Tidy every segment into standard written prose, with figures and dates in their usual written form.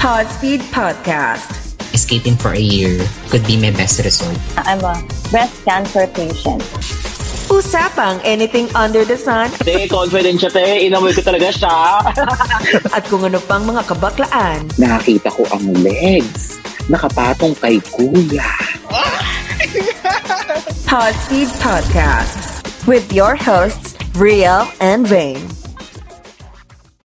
Hot Feed Podcast. Escaping for a year could be my best result. I'm a breast cancer patient. Usapang anything under the sun. Te, confident siya, te. Inamoy ko talaga siya. At kung ano pang mga kabaklaan. Nakakita ko ang legs. Nakapatong kay kuya. Hot Feed Podcast. With your hosts, Riel and Vane.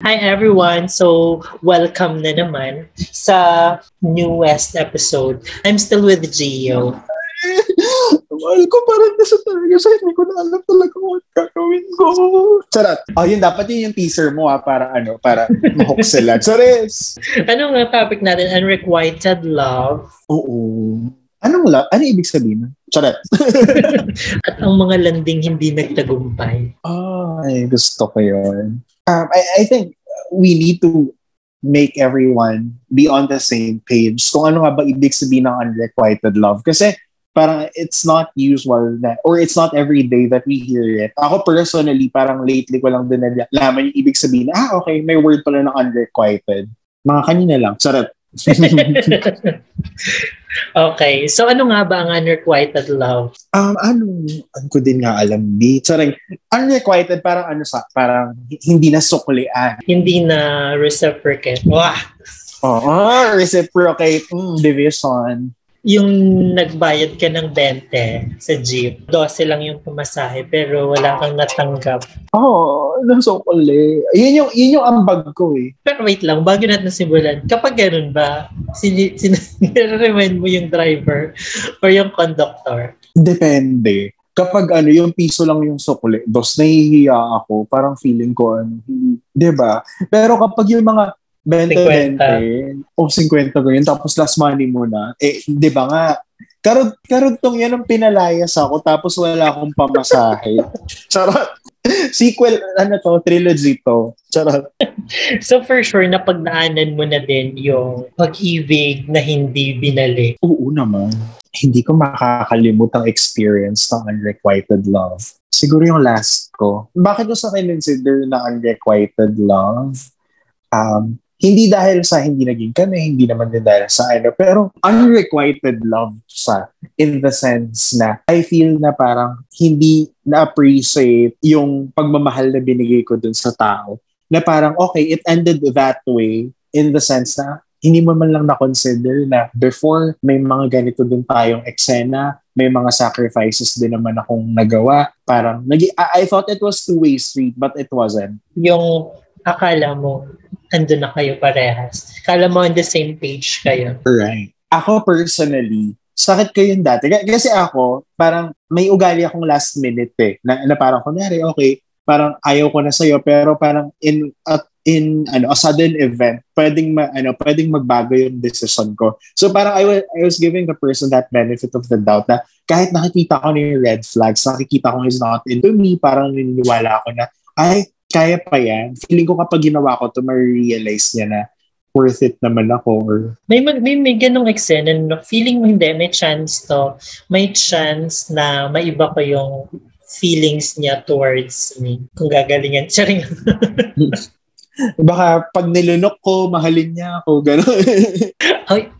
Hi everyone! So, welcome na naman sa newest episode. I'm still with Gio. Mahal ko, parang nasa talaga siya. Hindi ko na alam talaga kung ano kakawin ko. Sarat. Oh, yun. Dapat yun yung teaser mo, ha? Para mahook sila. Saris! Ano nga topic natin? Unrequited love. Oo. Anong love? Ano ibig sabihin? Sarat. At ang mga landing hindi nagtagumpay. Ay, gusto ko yun. I think we need to make everyone be on the same page. Kung ano nga ba ibig sabihin ng unrequited love. Kasi, parang it's not usual na, or it's not every day that we hear it. Ako personally, parang lately ko lang din nalaman yung ibig sabihin, okay, may word pala ng unrequited. Mga kanina lang. Sarap. Okay. So, ano nga ba ang unrequited love? Ano ko din nga alam, B. Sorry. Unrequited, parang parang hindi na suklian. Hindi na reciprocate. Wah! Oo, reciprocate. Division. Yung nagbayad ka ng 20 sa jeep, 12 lang yung pumasahe pero wala kang natanggap. So kulit. Yun yung ambag ko eh. Pero wait lang, bago natin simulan, kapag ganun ba, nire-remind mo yung driver or yung conductor? Depende. Kapag yung piso lang yung sukli, nahihiya ako, parang feeling ko, diba? Pero kapag yung mga 20-20 o 50 ganyan, tapos last money mo na, di ba nga, karugtong yan ang pinalayas ako, tapos wala akong pamasahe. Charot. Sequel, trilogy to. Charot. So for sure, napagdaanan mo na din yung pag-ibig na hindi binalik. Oo naman. Hindi ko makakalimut ang experience ng unrequited love. Siguro yung last ko. Bakit ko sa kinonsider na unrequited love? Hindi dahil sa hindi naging kami, hindi naman din dahil sa pero unrequited love sa in the sense na I feel na parang hindi na-appreciate yung pagmamahal na binigay ko dun sa tao. Na parang, okay, it ended that way in the sense na hindi mo man lang na-consider na before may mga ganito din tayong eksena, may mga sacrifices din naman akong nagawa. Parang, I thought it was two-way street, but it wasn't. Yung akala mo, ando na kayo parehas. Kala mo on the same page kayo. Right. Ako personally, sakit ko yun dati. Kasi ako, parang may ugali akong last minute na parang kunyari, okay, parang ayaw ko na sa'yo, pero parang in a sudden event, pwedeng magbago yung decision ko. So parang I was giving the person that benefit of the doubt na kahit nakikita ko na yung red flags, nakikita ko he's not into me, parang niniwala ako na, kaya pa yan. Feeling ko kapag ginawa ko to, ma-realize niya na worth it naman ako. Or... May ganong eksena. Feeling mo hindi, may chance na maiba ko yung feelings niya towards me. Kung gagalingan. Sharing. Baka pag nilunok ko, mahalin niya ako. Ganon. Ay,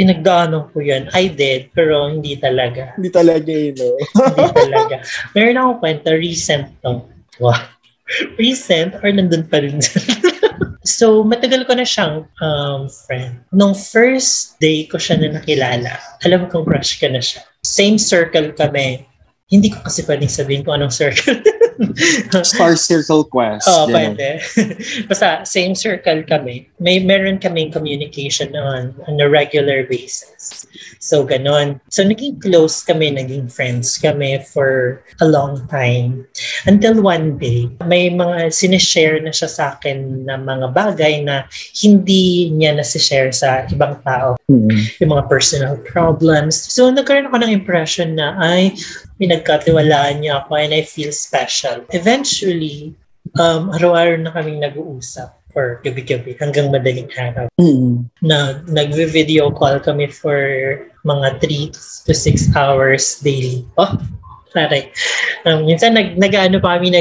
pinagdaanan ko yan. I did, pero hindi talaga. Hindi talaga yun, no? Hindi talaga. Meron akong kwenta, recent to. Wow. Recent or nandun pa rin. So, matagal ko na siyang friend. Nung first day ko siya na nakilala, alam kong crush ka na siya. Same circle kami. Hindi ko kasi pwedeng sabihin kung anong circle. Star Circle Quest. Oo, pwede. Basta, same circle kami. Meron kaming communication on a regular basis. So, ganon. So, naging close kami, naging friends kami for a long time. Until one day, may mga sinishare na siya sa akin na mga bagay na hindi niya nasishare sa ibang tao. Mm-hmm. Yung mga personal problems. So, nagkaroon ako ng impression na, pinagkatiwalaan niya ako and I feel special. Eventually, araw-araw na kaming nag-uusap or gabi-gabi hanggang madaling araw. Mm. Na nag-video call kami for mga 3 to 6 hours daily. Oh, taray. Minsan nag-ano pa kami,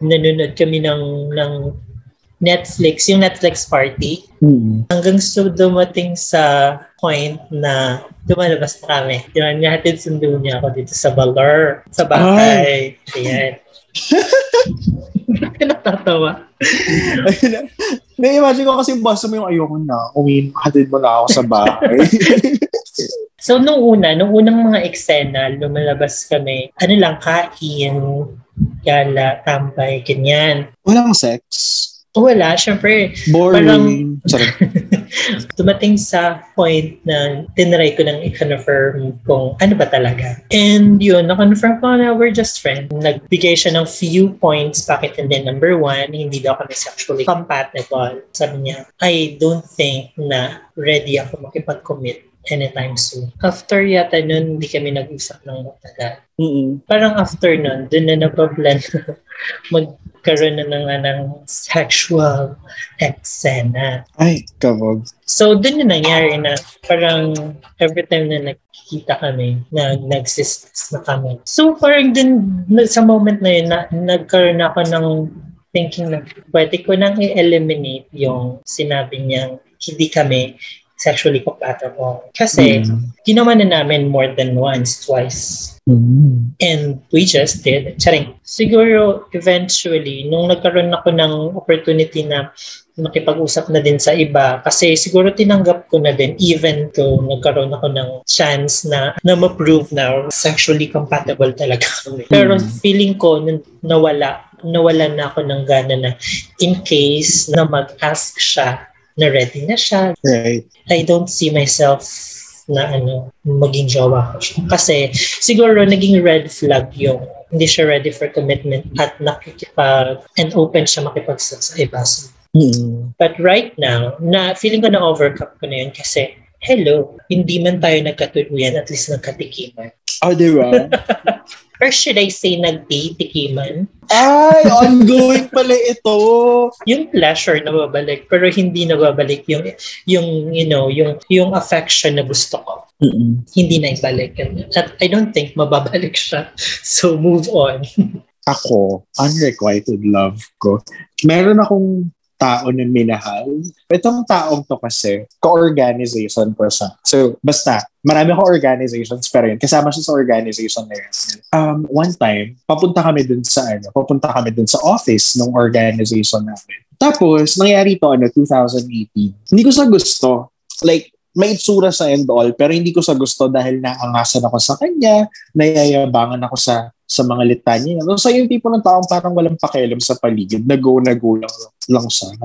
nanonood kami ng Netflix, yung Netflix party. Mm. Hanggang so dumating sa point na lumalabas na kami. Yun, nihatid sundo niya ako dito sa Baler, sa bahay. Oh. Ayan. Natatawa. Na-imagine ko kasi basta mo yung ayoko na, uwi, hatid mo na ako sa bahay. So, nung unang mga eksena, lumalabas kami, ano lang, kain, gala, tambay, ganyan. Walang sex? Wala, syempre. Boring. Parang, dumating sa point na tinry ko nang i-confirm kung ano ba talaga. And yun, na-confirm ko na we're just friends. Nagbigay siya ng few points bakit and then number one, hindi daw kami sexually compatible. Sabi niya, I don't think na ready ako makipag-commit anytime soon. After yata nun, hindi kami nag-usap ng matagal. Mm-hmm. Parang after nun, dun na nabablan magkaroon na ng sexual eksena. Ay, kabog. So, dun na nangyari na parang every time na nagkikita kami, nagsistis na kami. So, parang dun, sa moment na yun, nagkaroon ako ng thinking na pwede ko nang i-eliminate yung sinabi niyang hindi kami sexually compatible. Kasi, ginawa na namin more than once, twice. Mm. And we just did. Charing. Siguro, eventually, nung nagkaroon ako ng opportunity na makipag-usap na din sa iba, kasi siguro tinanggap ko na din, even though nagkaroon ako ng chance na ma-prove na sexually compatible talaga. Pero feeling ko, nawala na ako ng gana na in case na mag-ask siya na ready na siya. Right. I don't see myself na maging jowa ko siya. Kasi siguro naging red flag yung hindi siya ready for commitment at nakikipag and open siya makipag-sex sa iba. But right now, na feeling ko na-overcome ko na yun kasi hello, hindi man tayo nagkatuluyan, at least nagkatikiman. Oh, diba? Or should I say nagtitikiman? Ay, ongoing pala ito. Yung pleasure na babalik, pero hindi na babalik yung affection na gusto ko. Mm-mm. Hindi na ibalik. At I don't think mababalik siya. So move on. Ako, unrequited love ko. Meron akong tao na minahal. Itong taong to kasi, co-organization person. So, basta, marami akong organizations, pero yun, kasama siya sa organization na yun. One time, papunta kami dun sa office ng organization namin. Tapos, nangyari to, 2018. Hindi ko sa gusto. Like, may itsura sa end all, pero hindi ko sa gusto dahil naangasan ako sa kanya, nayayabangan ako sa mga litanya. So, yung tipo ng taong parang walang pakialam sa paligid. Nag-go lang siya.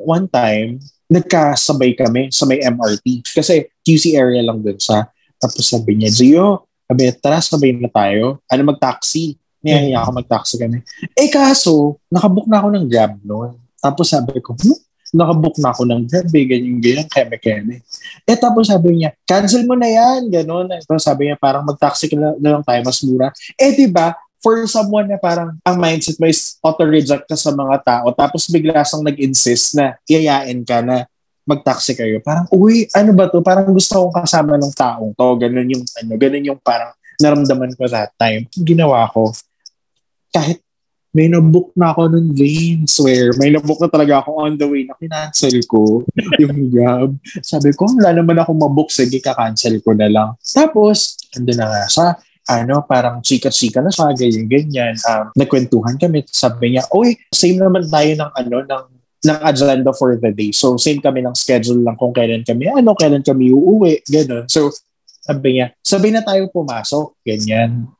One time, nagkasabay kami sa may MRT. Kasi QC area lang dun sa. Tapos sabi niya, Gio, tara, sabay na tayo. Mag-taxi? Niyaya ako, mag-taxi kami. Eh, kaso, nakabook na ako ng Grab noon. Tapos sabi ko, nakabook na ako ng Grab, ganyan, keme. Eh, tapos sabi niya, cancel mo na yan, gano'n. Tapos sabi niya, parang mag-taxi na lang tayo, mas mura. Eh, diba, for someone na parang ang mindset mo is auto-reject ka sa mga tao, tapos bigla sang nag-insist na iyayain ka na mag-taxi kayo. Parang, uy, ano ba to? Parang gusto akong kasama ng taong to. Ganun yung parang naramdaman ko that time. Ginawa ko, kahit may nabook na ako nun, Vane, swear. May nabook na talaga ako on the way na kinancel ko yung Grab. Sabi ko, wala naman ako mabook. Sige, kakancel ko na lang. Tapos, andun na nga siya. Parang chika-chika na siya, ganyan. Nagkwentuhan kami. Sabi niya, oy, same naman tayo ng agenda for the day. So, same kami ng schedule lang kung kailan kami uuwi, gano'n. So, sabi niya, sabay na tayo pumasok, ganyan.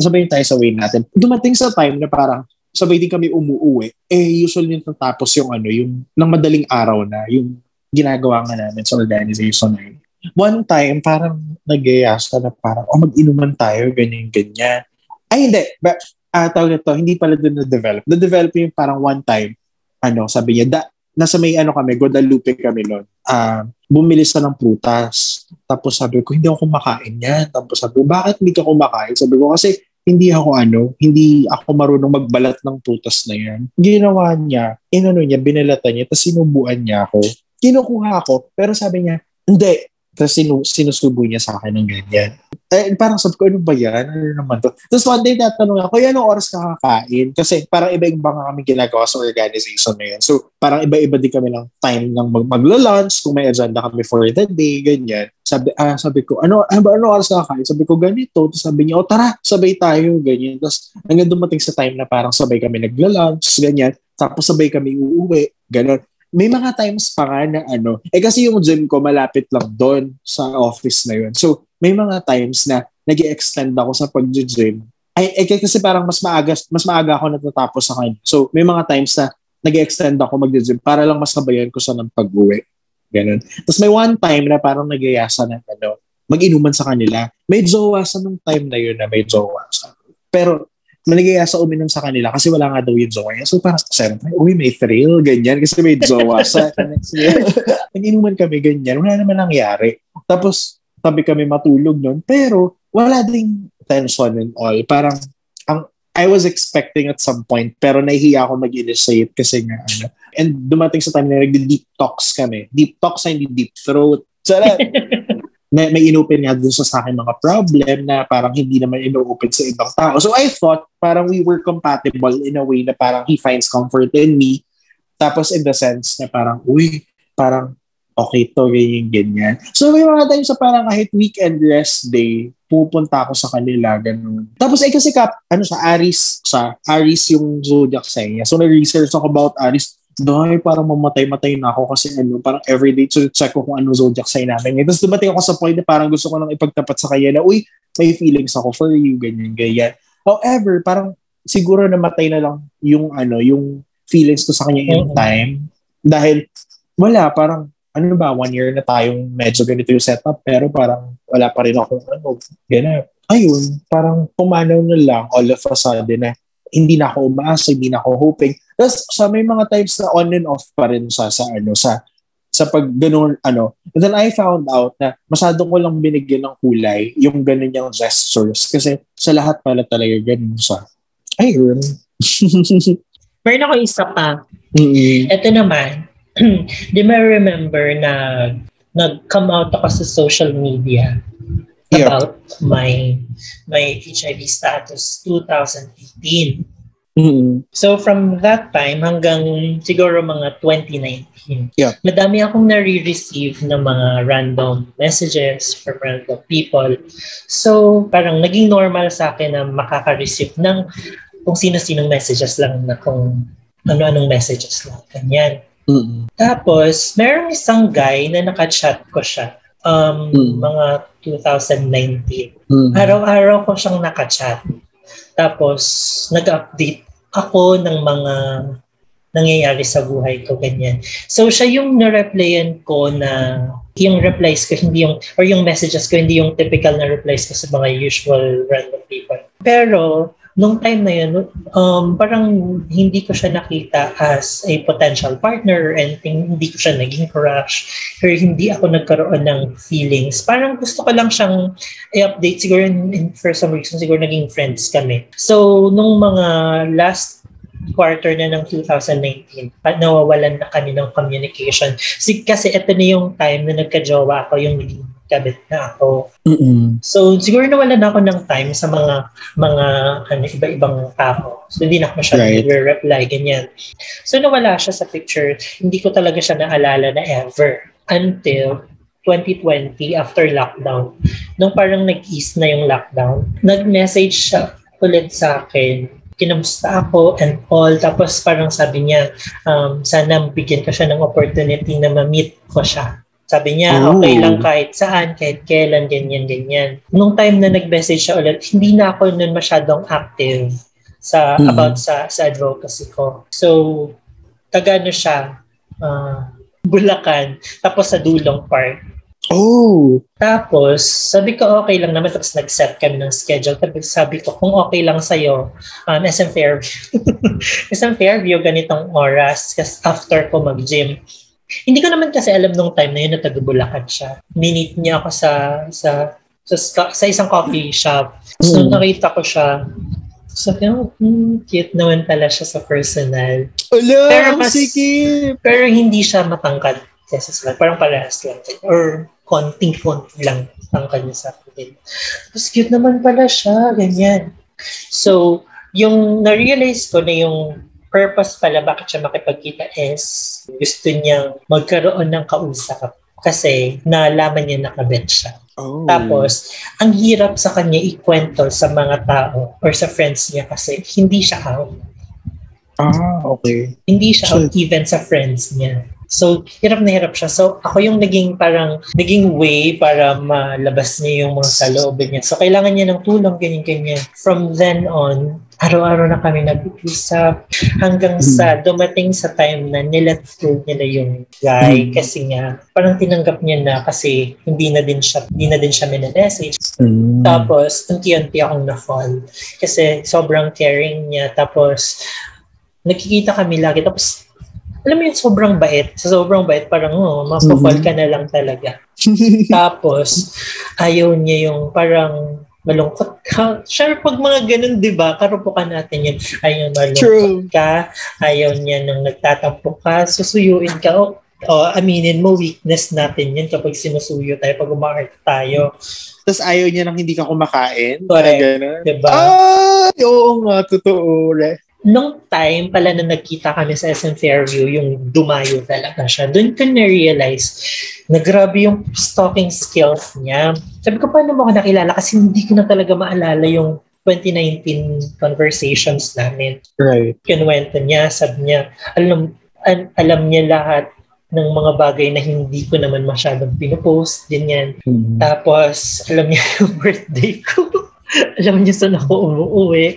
Sabay tayo sa way natin. Dumating sa time na parang sabay din kami umuwi. Eh, usually natapos yung ng madaling araw na, yung ginagawa nga namin sa organization na yun. One time, parang nag-iasa na parang, mag-inuman tayo, ganyan. Ay, hindi. But, tawag ito, hindi pala doon na-develop. Na-develop yung parang one time, sabi niya, nasa may kami, Guadalupe kami nun. Bumili siya ng prutas. Tapos sabi ko, hindi ako kumakain yan. Tapos sabi ko, bakit hindi ka kumakain? Sabi ko, kasi hindi ako marunong magbalat ng prutas na yan. Ginawa niya, binalatan niya, tapos sinubuan niya ako. Kinukuha ako, pero sabi niya, hindi, Tapos sinusubo niya sa akin ng ganyan. Eh, parang sabi ko, ano ba yan? Ano naman to? Tapos one day natanong ako, anong oras nakakain? Kasi parang iba-iba nga kami ginagawa sa organization na yun. So parang iba-iba din kami ng time ng magla-lunch, kung may agenda kami for the day, ganyan. Sabi ko, ano oras nakakain? Sabi ko, ganito. Tapos sabi niya, tara, sabay tayo, ganyan. Tapos hanggang dumating sa time na parang sabay kami nagla-lunch, ganyan. Tapos sabay kami uuwi, gano'n. May mga times pa nga na kasi yung gym ko malapit lang doon sa office na yun. So, may mga times na nag-extend ako sa pag-gym. Kasi parang mas maaga ako natatapos sa kanya. So, may mga times na nag-extend ako mag-gym para lang masabayan ko sa ng pag-uwi. Ganun. Tapos may one time na parang nag-ayasa na mag-inuman sa kanila. May jowa sa nung time na yun na may jowa sa. Pero, manigaya sa uminom sa kanila kasi wala nga daw yung jowa niya. So parang siyempre, may thrill, ganyan. Kasi may jowa sa nag-inuman kami, ganyan. Wala naman nangyari. Tapos, tabi kami matulog nun. Pero, wala ding tension and all. Parang, I was expecting at some point, pero nahihiya ako mag-initiate kasi nga, And dumating sa time na nag-deep talks kami. Deep talks na hindi deep throat. Sarap! May inopen nga dun sa akin mga problem na parang hindi naman ino-open sa ibang tao. So I thought parang we were compatible in a way na parang he finds comfort in me. Tapos in the sense na parang, parang okay to, ganyan. So may mga times sa parang kahit weekend rest day, pupunta ako sa kanila, ganun. Tapos kasi Aris yung zodiac sign niya. So nag-research ako about Aris. Parang mamatay-matay na ako kasi parang everyday check ko kung ano zodiac sign namin. Tapos dumating ako sa point na parang gusto ko nang ipagtapat sa kanya na, may feelings ako for you, ganyan. However, parang siguro namatay na lang yung, yung feelings ko sa kanya in time. Dahil wala, parang, 1 year na tayong medyo ganito yung setup pero parang wala pa rin akong ganyan. Ayun, parang pumanaw na lang all of a sudden na hindi na ako umaasa, hindi na ako hoping. Tapos may mga times na on and off pa rin sa pag gano'n, And then I found out na masyado ko lang binigyan ng kulay yung gano'n niyang gestures kasi sa lahat pala talaga gano'n siya. Ayun. Mayroon ako isa pa. Mm-hmm. Ito naman, di may remember na nag-come out ako sa social media about my HIV status 2018. Mm-hmm. So from that time hanggang siguro mga 2019, madami akong nare-receive ng mga random messages from random people. So parang naging normal sa akin na makaka-receive ng kung sino-sinong messages lang na kung ano-anong messages lang. Ganyan. Mm-hmm. Tapos, mayroong isang guy na nakachat ko siya. Mga 2019. Mm-hmm. Araw-araw ko siyang nakachat. Tapos, nag-update ako ng mga nangyayari sa buhay ko, ganyan. So, siya yung na-replyan ko na yung replies ko, yung messages ko, hindi yung typical na replies ko sa mga usual random people. Pero, nung time na yun, parang hindi ko siya nakita as a potential partner or anything. Hindi ko siya naging crush or hindi ako nagkaroon ng feelings. Parang gusto ko lang siyang i-update. Siguro, and for some reason, siguro naging friends kami. So, nung mga last quarter na ng 2019, nawawalan na kami ng communication. Kasi ito na yung time na nagka-jowa ako, yung kabit na ako. Mm-mm. So, siguro nawala na ako ng time sa mga iba-ibang tao. So, hindi na ako siya nagre-reply, ganyan. So, nawala siya sa picture. Hindi ko talaga siya naalala na ever. Until 2020, after lockdown. Nung parang nag-ease na yung lockdown, nag-message siya ulit sa akin. Kinamusta ako and all. Tapos, parang sabi niya, sana bigyan ko siya ng opportunity na ma-meet ko siya. Sabi niya, okay lang kahit saan, kahit kailan, ganyan, ganyan. Nung time na nag-message siya ulit, hindi na ako nun masyadong active about sa advocacy ko. So, taga siya, Bulacan, tapos sa Dulong Park. Oh! Tapos, sabi ko okay lang naman, tapos nag-set kami ng schedule. Tapos sabi ko, kung okay lang sa'yo, SM Fairview. SM Fairview, ganitong oras, kasi after ko mag-gym. Hindi ko naman kasi alam nung time na yun na taga-Bulacan siya. Minit niya ako sa isang coffee shop. So nakita ko siya. Sabi ko, cute naman pala siya sa personal. Pero hindi siya matangkad. Tesis lang. Parang parehas lang. Or konting-konti lang ang kanya sa akin. Tapos cute naman pala siya. Ganyan. So, yung na-realize ko na yung purpose pala bakit siya makipagkita is gusto niyang magkaroon ng kausap kasi nalaman niya nakabet siya. Oh. Tapos, ang hirap sa kanya ikwento sa mga tao or sa friends niya kasi hindi siya out. Ah, okay. Hindi siya out even sa friends niya. So, hirap na hirap siya. So, ako yung naging way para malabas niya yung mga saloobin niya. So, kailangan niya ng tulong, ganyan-ganyan. From then on, araw-araw na kami nag-uusap hanggang sa dumating sa time na nilet go nila yung guy kasi nga, parang tinanggap niya na kasi hindi na din siya minamessage. Tapos, unti-unti akong na-fall kasi sobrang caring niya. Tapos, nakikita kami lagi. Tapos, alam mo yun, sobrang bait. Sa sobrang bait, parang, mapapal ka na lang talaga. Tapos, ayaw niya yung parang malungkot ka. Sure, pag mga ganun, di ba? Karupukan natin yun. Ayaw malungkot ka. Ayaw niya nang nagtatampo ka. Susuyuin ka. Aminin mo, weakness natin yun kapag sinusuyo tayo, pag umaart tayo. Tapos ayaw niya nang hindi ka kumakain. Correct. Diba? Ay, oo nga. Totoo. Right? Nung time pala na nagkita kami sa SM Fairview, yung dumayo talaga siya, doon ko na-realize na grabe yung stalking skills niya. Sabi ko, paano mo ako nakilala? Kasi hindi ko na talaga maalala yung 2019 conversations namin. Right. Kinuwento niya, sabi niya, alam niya lahat ng mga bagay na hindi ko naman masyadong pinupost, ganyan. Tapos, alam niya yung birthday ko. Alam niyo saan ako umuwi.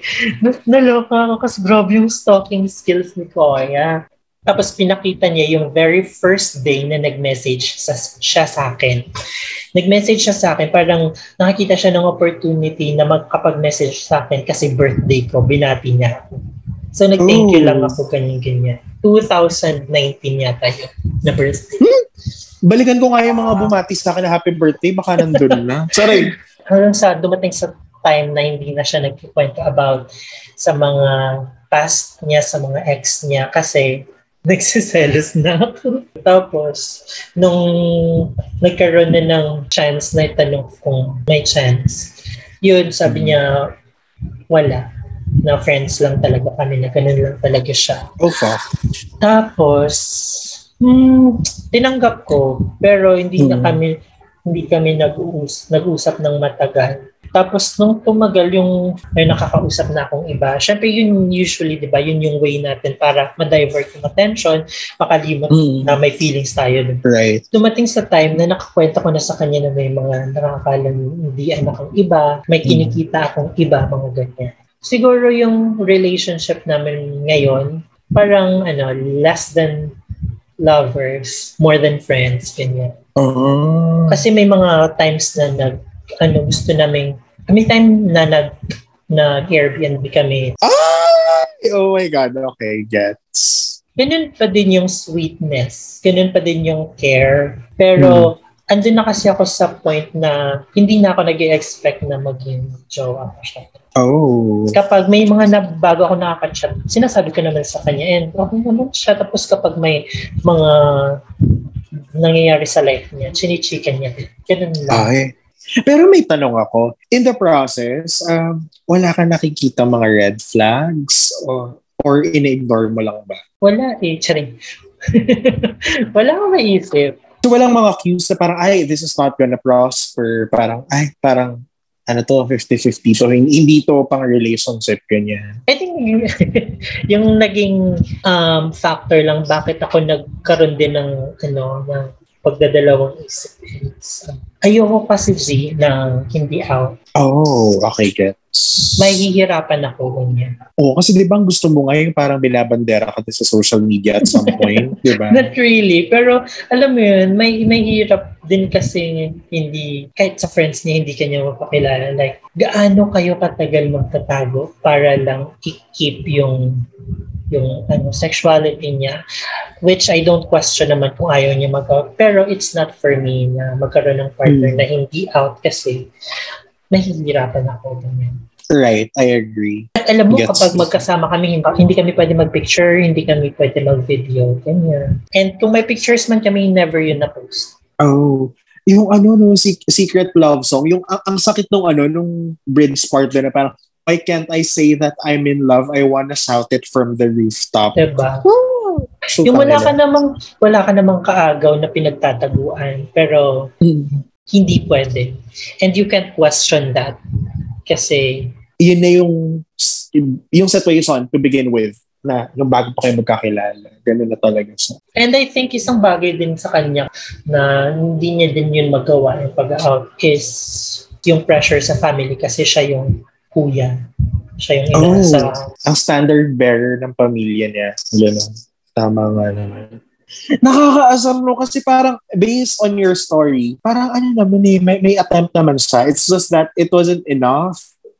Naloka ako kasi grabe yung stalking skills ni Koya. Tapos pinakita niya yung very first day na nag-message siya sa akin. Nag-message siya sa akin, parang nakakita siya ng opportunity na magkapag-message sa akin kasi birthday ko, binati niya ako. So nag-thank you lang ako ganyan-ganyan. 2019 yata yun na birthday. Balikan ko nga yung mga bumati sa akin na happy birthday, baka nandun na. Sorry. Hanggang sa dumating sa time na hindi na siya nagkikwento about sa mga past niya, sa mga ex niya kasi nagsiselos na ako. Tapos, nung nagkaroon na ng chance na itanong kung may chance, yun, sabi niya, wala. Na friends lang talaga kami, na ganun lang talaga siya. Okay. Tapos, tinanggap ko, pero hindi kami nag-usap ng matagal. Tapos nung tumagal yung may nakakausap na akong iba, syempre yun usually, di ba, yun yung way natin para ma-divert yung attention, makalimot na may feelings tayo. Right. Dumating sa time na nakakwenta ko na sa kanya na may mga nakakalang hindi anak ang iba, may kinikita akong iba, mga ganyan. Siguro yung relationship namin ngayon, parang less than lovers, more than friends, ganyan. Kasi may mga times na gusto namin, kami time na nag-Airbnb kami. Ay! Oh my God, okay, gets. Ganun pa din yung sweetness, ganun pa din yung care, pero andun na kasi ako sa point na hindi na ako nag-expect na maging jowa ko siya. Oh. Kapag may mga bago ako nakaka-chat, sinasabi ko naman sa kanya, and okay naman siya. Tapos kapag may mga nangyayari sa life niya, chinichikan niya. Ganun lang. Ay. Pero may tanong ako. In the process, wala kang nakikita mga red flags? Or in-ignore mo lang ba? Wala eh. Charing. Wala akong maisip. So walang mga cues na parang, ay, this is not gonna prosper. Parang, ay, parang, ano to, 50-50. So hindi to pang relationship, ganyan. I think yung naging factor lang bakit ako nagkaroon din ng, ng pagdadalawang isip. Ayoko kasi na hindi out. Oh, okay, gets. Mahihirapan ako ganyan. Oh, kasi di ba ang gusto mo ngayon parang binabandera ka sa social media at some point, di ba? Not really, pero alam mo yun, may hirap din kasi hindi, kahit sa friends niya, hindi kanya mapakilala. Like, gaano kayo katagal magtatago para lang i-keep yung sexuality niya, which I don't question naman kung ayaw niya mag-out, pero it's not for me na magkaroon ng partner na hindi out kasi nahihirapan ako. Right, I agree. At alam mo, kapag magkasama kami, hindi kami pwede mag-picture, hindi kami pwede mag-video. Ganyan. And kung may pictures man kami, never yun na-post. Oh, yung ano, no, secret love song, yung ang sakit nung ano, nung bridge part na parang, why can't I say that I'm in love? I wanna shout it from the rooftop. Diba? Woo! So, yung wala ka namang kaagaw na pinagtataguan, pero hindi pwede. And you can't question that. Kasi yun na yung situation to begin with na nung bago pa kayo magkakilala. Ganun na talaga siya. And I think isang bagay din sa kanya na hindi niya din yun magawa yung pag-out is yung pressure sa family kasi siya yung kuya. Siya yung inaasa. Ang standard bearer ng pamilya niya. Ganun. Tama nga naman. Nakakaasar no kasi parang based on your story, parang ano naman eh, may attempt naman siya. It's just that it wasn't enough.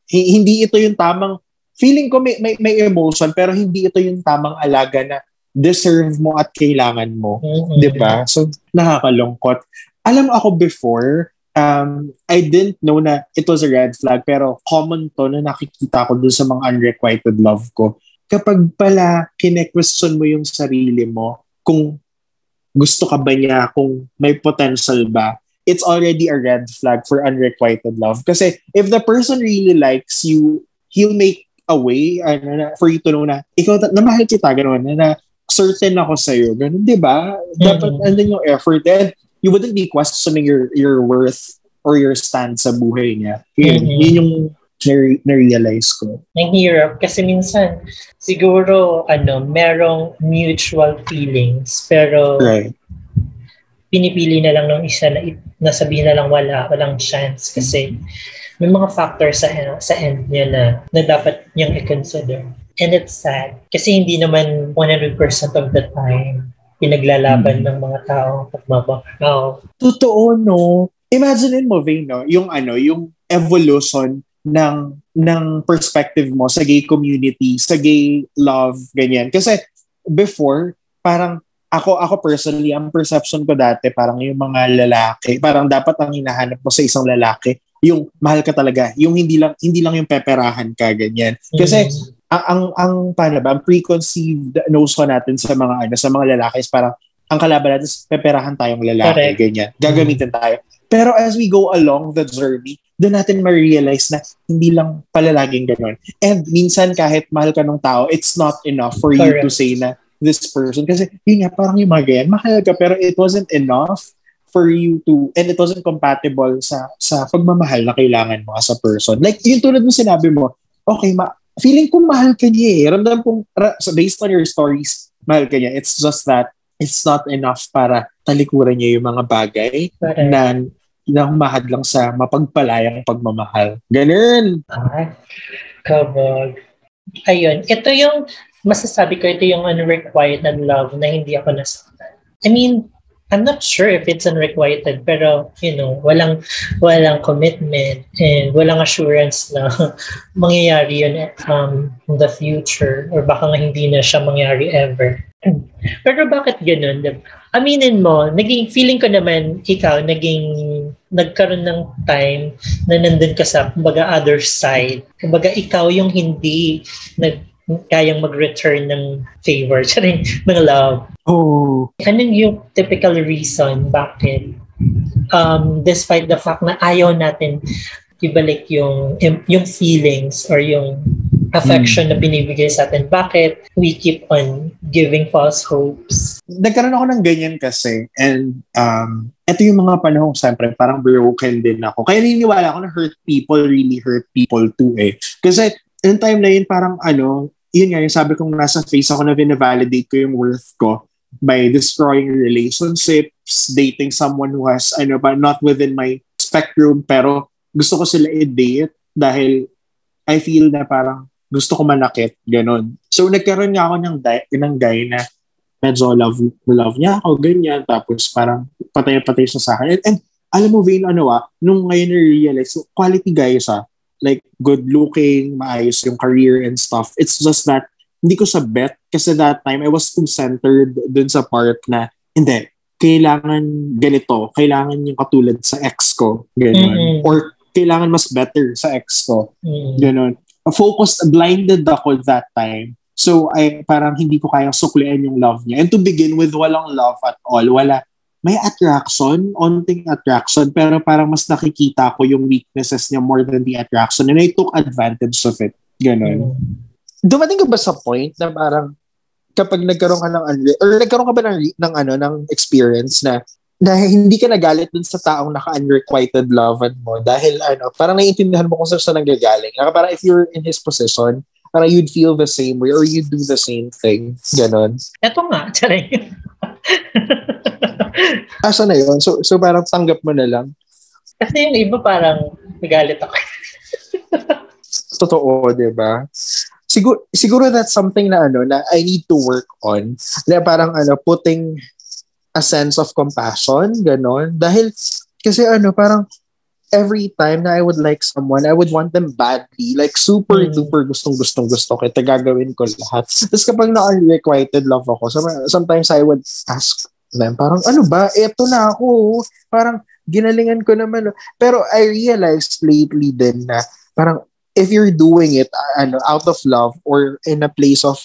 Hindi ito yung tamang, feeling ko may emotion pero hindi ito yung tamang alaga na deserve mo at kailangan mo. Mm-hmm. Diba? So, nakakalungkot. Alam ako before, I didn't know na it was a red flag pero common to na nakikita ko dun sa mga unrequited love ko. Kapag pala kine-question mo yung sarili mo, kung gusto ka ba niya, kung may potential ba, it's already a red flag for unrequited love. Kasi if the person really likes you, he'll make a way for you to know na, ikaw, namahal kita, gano'n, na certain ako sa'yo, gano'n, diba? Dapat, mm-hmm. andun yung effort. And you wouldn't be questioning your worth or your stand sa buhay niya. Yun yung na-realize ko. Nahirap kasi minsan siguro merong mutual feelings pero right. Pinipili na lang ng isa na nasabihin na lang walang chance kasi may mga factors sa end niya na dapat niyang i-consider. And it's sad kasi hindi naman 100% of the time pinaglalaban ng mga tao at mabakaw. Totoo no. Imagine mo Vane, no? Yung evolution ng perspective mo sa gay community, sa gay love, ganyan. Kasi before, parang ako personally, ang perception ko dati, parang yung mga lalaki, parang dapat ang hinahanap mo sa isang lalaki, yung mahal ka talaga, yung hindi lang yung peperahan ka, ganyan. Kasi ang preconceived notion natin sa mga lalaki is parang ang kalaban natin is peperahan tayong lalaki, correct. Ganyan. Gagamitin tayo. Pero as we go along the journey, doon natin ma-realize na hindi lang pala laging ganun. And minsan kahit mahal ka ng tao, it's not enough for correct. You to say na this person. Kasi yun nga, parang yung mga ganyan, mahal ka pero it wasn't enough for you to, and it wasn't compatible sa pagmamahal na kailangan mo as a person. Like yung tulad mo sinabi mo, okay, feeling ko mahal ka niya eh. Ramdam kong, based on your stories, mahal ka niya. It's just that, it's not enough para talikuran niya yung mga bagay correct. na humahad lang sa mapagpalayang pagmamahal. Ganun! Ah, kabog. Ayun, ito yung, masasabi ko, ito yung unrequited love na hindi ako nasaktan. I mean, I'm not sure if it's unrequited, pero, walang commitment and walang assurance na mangyayari yun in the future or baka nga hindi na siya mangyari ever. Pero bakit ganun? Aminin mo, feeling ko naman ikaw, nagkaroon ng time na nandun ka sa, kumbaga, other side. Kumbaga, ikaw yung hindi kayang mag-return ng favor, ng love. Oh. Anong yung typical reason bakit? Despite the fact na ayaw natin ibalik yung feelings or yung affection na binibigay sa atin. Bakit we keep on giving false hopes? Nagkaroon ako ng ganyan kasi and ito yung mga panahon siyempre parang broken din ako. Kaya niniwala ako na hurt people really hurt people too eh. Kasi yung time na yun parang yun nga yung sabi kong nasa face ako na vina-validate ko yung worth ko by destroying relationships, dating someone who has but not within my spectrum pero gusto ko sila i-date dahil I feel na parang gusto ko manakit, gano'n. So, nagkaroon nga ako ng guy na medyo love niya ako, ganyan. Tapos, parang patay-patay siya sa akin. And alam mo, Vane, nung ngayon na-realize, so, quality guy siya. Like, good-looking, maayos yung career and stuff. It's just that, hindi ko siya bet. Kasi that time, I was too centered dun sa part na, hindi, kailangan ganito. Kailangan yung katulad sa ex ko, gano'n. Mm-hmm. Or kailangan mas better sa ex ko. Mm. Ganun. Focused, blinded ako that time. So, ay, parang hindi ko kayang suklian yung love niya. And to begin with, walang love at all. Wala. May attraction, onting attraction, pero parang mas nakikita ko yung weaknesses niya more than the attraction. And I took advantage of it. Ganun. Mm. Dumating ka ba sa point na parang kapag nagkaroon ka ng nagkaroon ka ba ng experience na hindi ka nagalit dun sa taong naka-unrequited love mo dahil parang naiintindihan mo kung saan nanggagaling. Parang if you're in his position, parang you'd feel the same way or you'd do the same thing. Ganon. Eto nga, charay. Asa na yun? So parang tanggap mo na lang. Kasi yung iba parang nagalit ako. Totoo, diba? Siguro that's something na I need to work on. Na parang putting a sense of compassion, ganon. Dahil kasi parang every time na I would like someone, I would want them badly. Like super duper gustong-gusto ko. Gagawin ko lahat. Tapos kapag na-unrequited love ako, sometimes I would ask them, parang eto na ako. Parang ginalingan ko naman. Pero I realized lately din na parang if you're doing it out of love or in a place of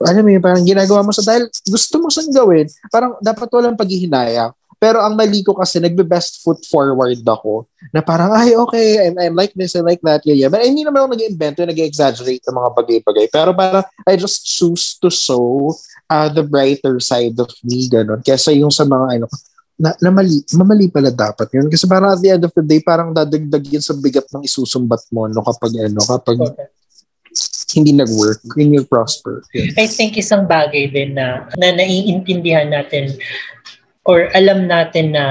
parang ginagawa mo sa dahil gusto mo siyang gawin, parang dapat walang paghihinayang. Pero ang mali ko kasi nagbe-best foot forward ako na parang okay, I'm like this, I'm like that, yeah. But hindi naman ako nag-invento, nag-exaggerate ng mga bagay-bagay. Pero parang I just choose to show the brighter side of me, ganun. Kesa yung sa mga mali pala dapat yun. Kasi parang at the end of the day, parang dadagdag yun sa bigat ng isusumbat mo kapag okay. Hindi nag-work, hindi nag-prosper. Yeah. I think isang bagay din na naiintindihan natin or alam natin na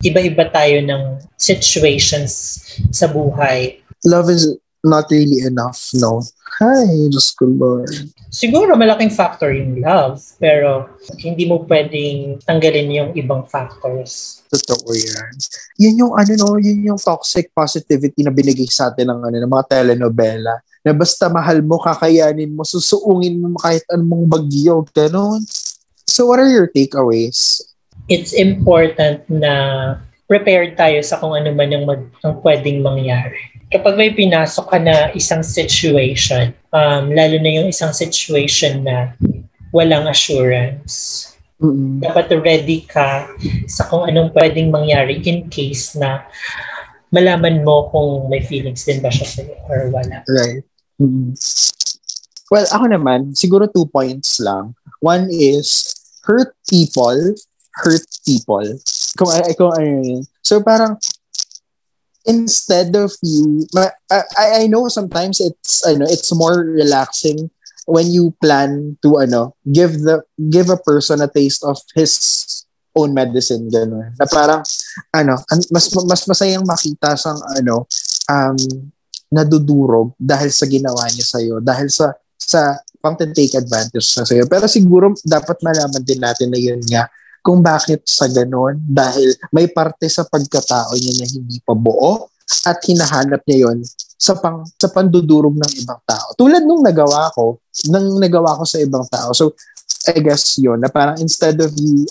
iba-iba tayo ng situations sa buhay. Love is not really enough, no? Hi, Diyos ko Lord. Siguro malaking factor yung love, pero hindi mo pwedeng tanggalin yung ibang factors. Totoo yan. Yun yung toxic positivity na binigay sa atin ng mga telenovela. Na basta mahal mo, kakayanin mo, susuungin mo kahit anong bagyo, ganun. So what are your takeaways? It's important na prepared tayo sa kung ano man ang pwedeng mangyari. Kapag may pinasok ka na isang situation, lalo na yung isang situation na walang assurance, dapat ready ka sa kung anong pwedeng mangyari in case na malaman mo kung may feelings din ba siya sa'yo or wala. Right. Mm-hmm. Well, ako naman, siguro 2 points lang. One is, hurt people. So parang, instead of you, I know sometimes it's more relaxing when you plan to give a person a taste of his own medicine, gano'n. Na parang mas masayang makita sang nadudurog dahil sa ginawa niya sa iyo, dahil sa pang take advantage na sa iyo. Pero siguro dapat malaman din natin na yun nga kung bakit sa ganun, dahil may parte sa pagkatao niya na hindi pa buo at hinahanap niya yon sa pandudurog ng ibang tao. Tulad nung nagawa ko sa ibang tao. So, I guess yun, na parang instead of you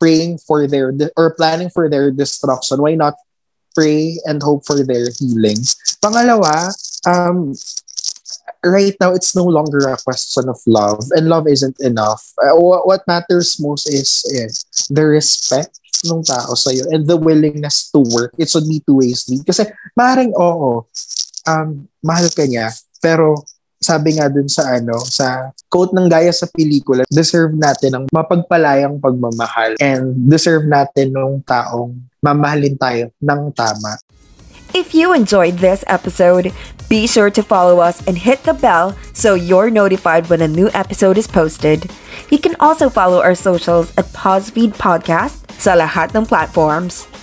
praying for their, or planning for their destruction, why not pray and hope for their healing? Pangalawa, right now, it's no longer a question of love, and love isn't enough. What matters most is the respect ng tao sa'yo and the willingness to work. It's on me two ways. Kasi maaaring mahal ka niya, pero sabi nga dun sa quote ng gaya sa pelikula, deserve natin ang mapagpalayang pagmamahal and deserve natin ng taong mamahalin tayo ng tama. If you enjoyed this episode, be sure to follow us and hit the bell so you're notified when a new episode is posted. You can also follow our socials at Hot Feed Podcast sa lahat ng platforms.